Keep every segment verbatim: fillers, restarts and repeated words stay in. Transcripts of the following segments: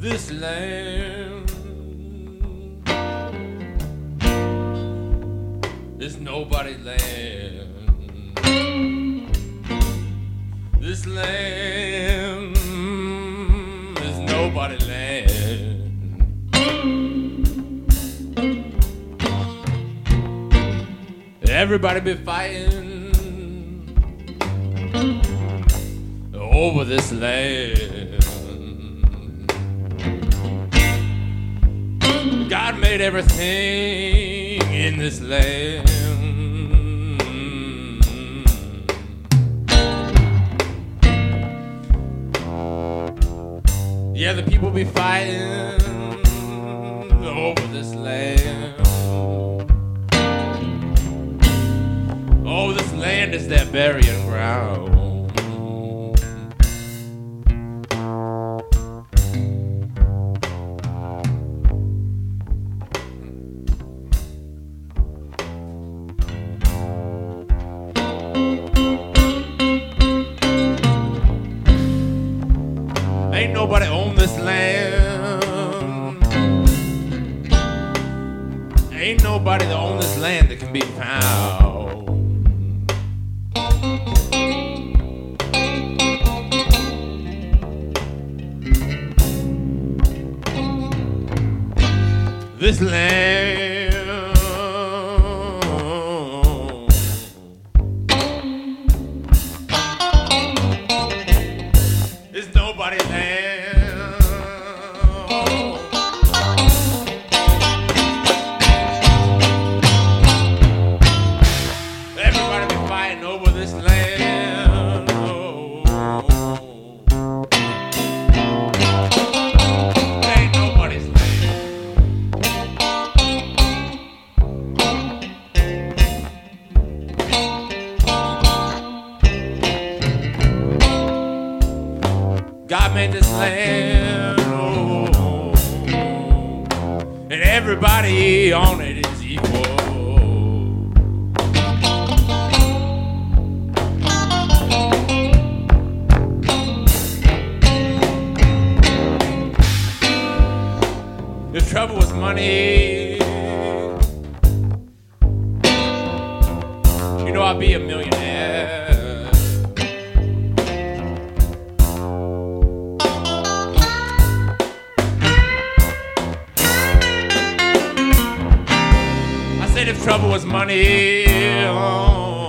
This land is nobody's land. This land is nobody's land. Everybody be fighting over this land. God made everything in this land. Yeah, the people be fighting over this land. Oh, this land is their burying ground. Ain't nobody on this land. Ain't nobody that on this land that can be found. This land. It's nobody's land. God made this land, oh, and everybody on it is equal. The trouble was money. You know, I'd be a millionaire. If trouble was money, oh,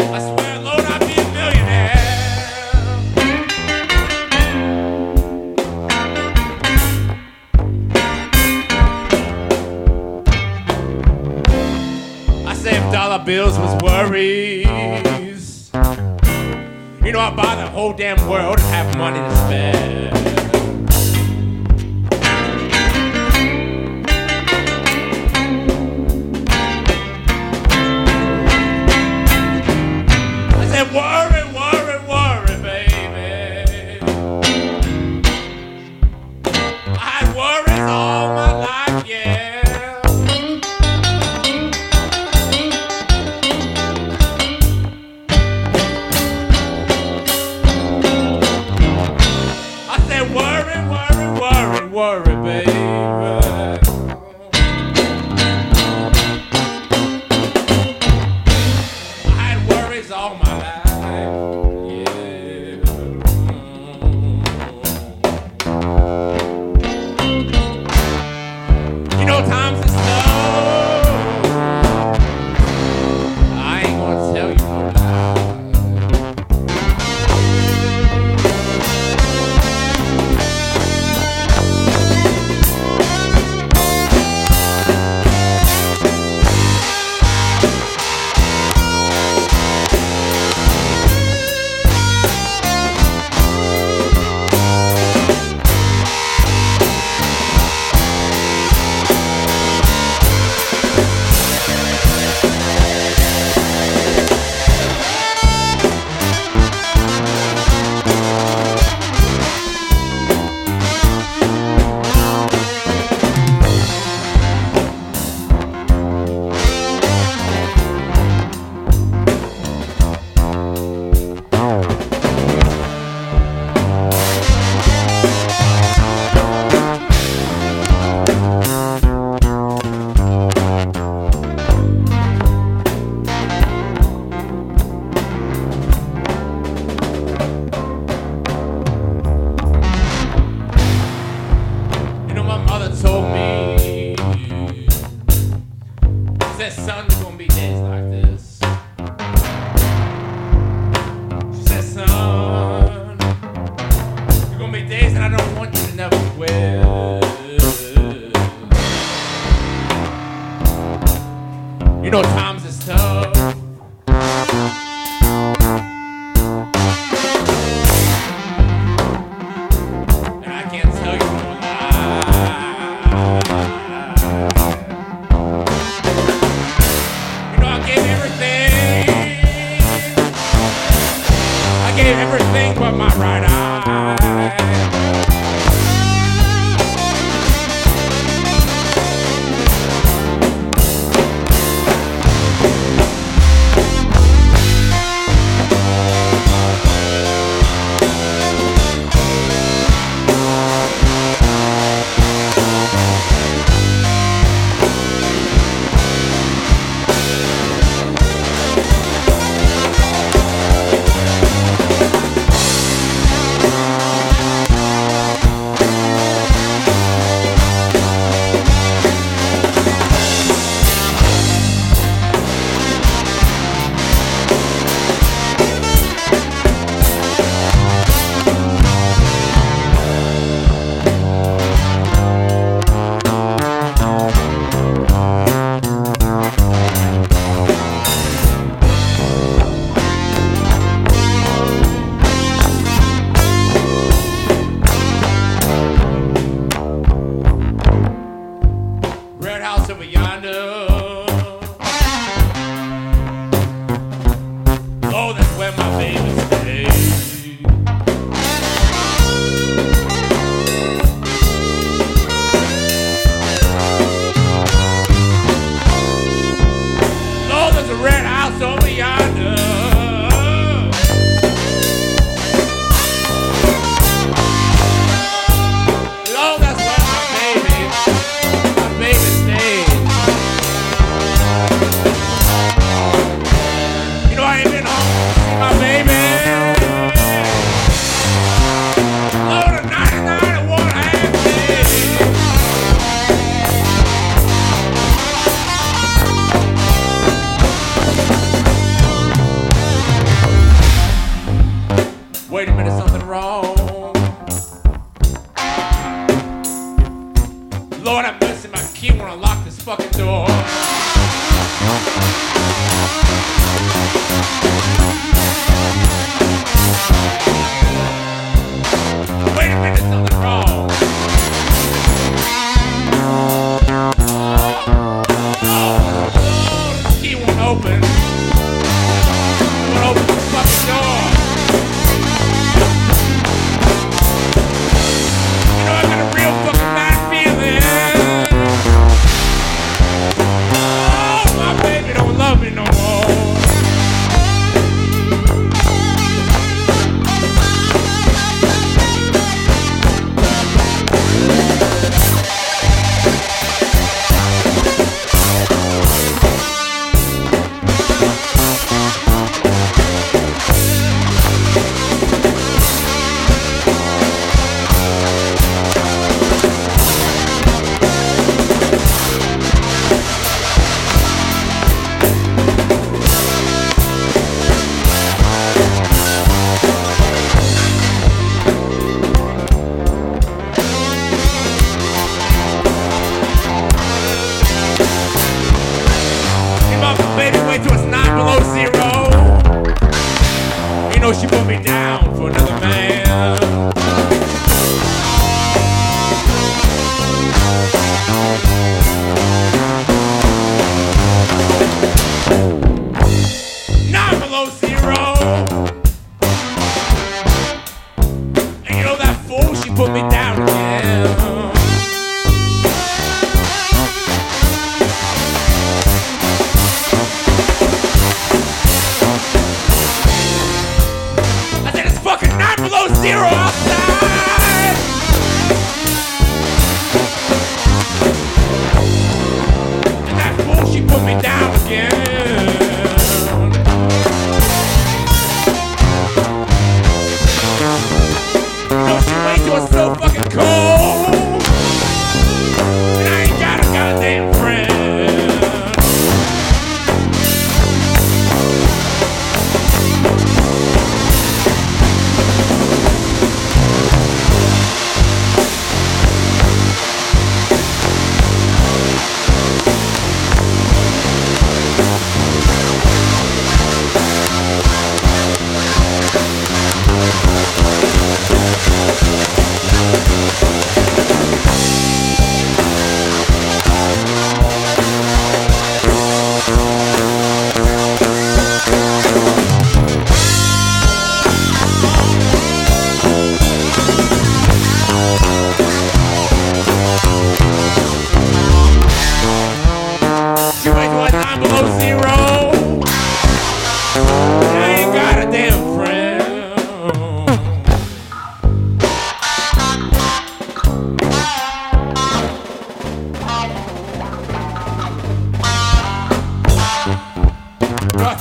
I swear, Lord, I'd be a millionaire. I say, if dollar bills was worries, you know, I'd buy the whole damn world and have money to spend.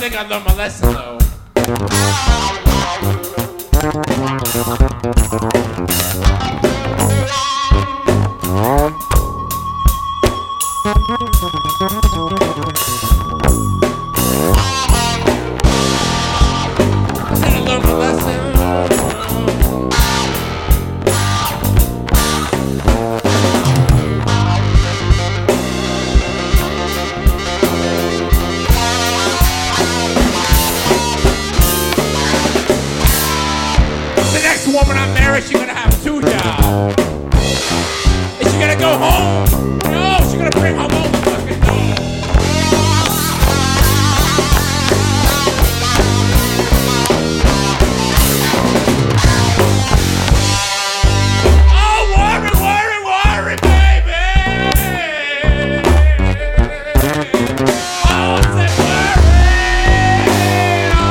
think I learned my lesson though. I think I learned my lesson. Woman I marry, she's gonna have two jobs. Is she gonna go home? No, she's gonna bring home all the fucking home. Oh, worry, worry, worry, baby. Oh, say worry. Oh,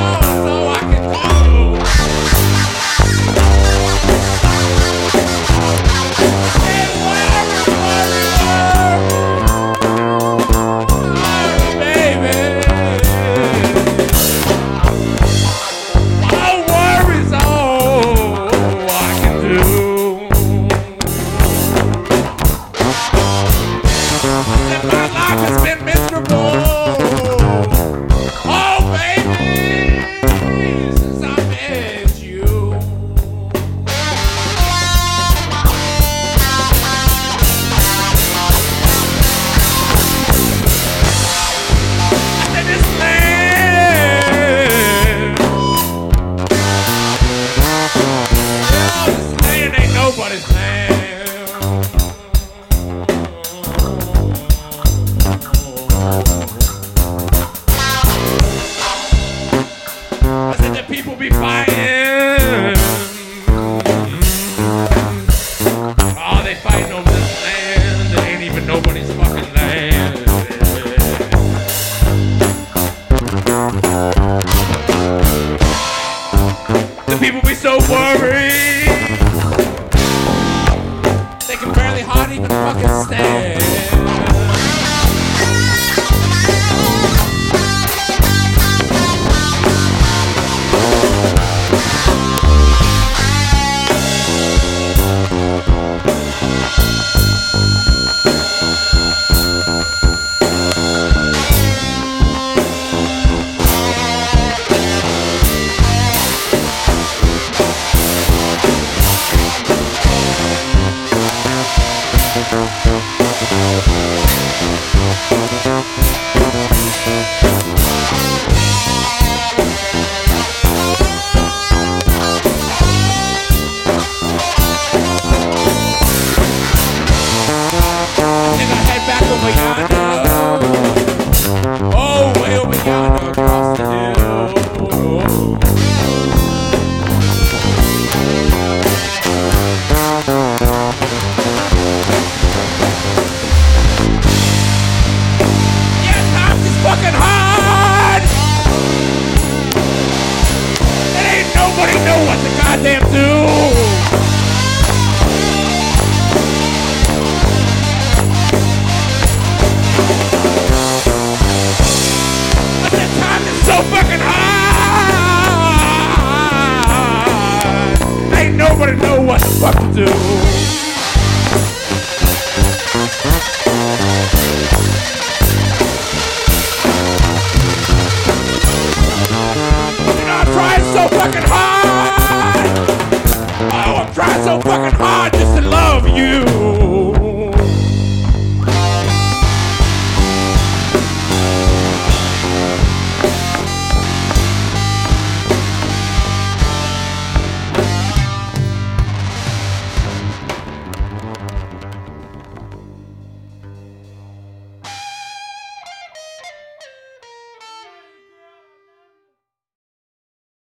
so I can do. Nobody's man. I said that people be fighting. Oh, they fighting over this land. It ain't even nobody's fucking land. The people be so worried. Even fucking stand. Nobody know what to goddamn do. But the time is so fucking high. Ain't nobody know what the fuck to do.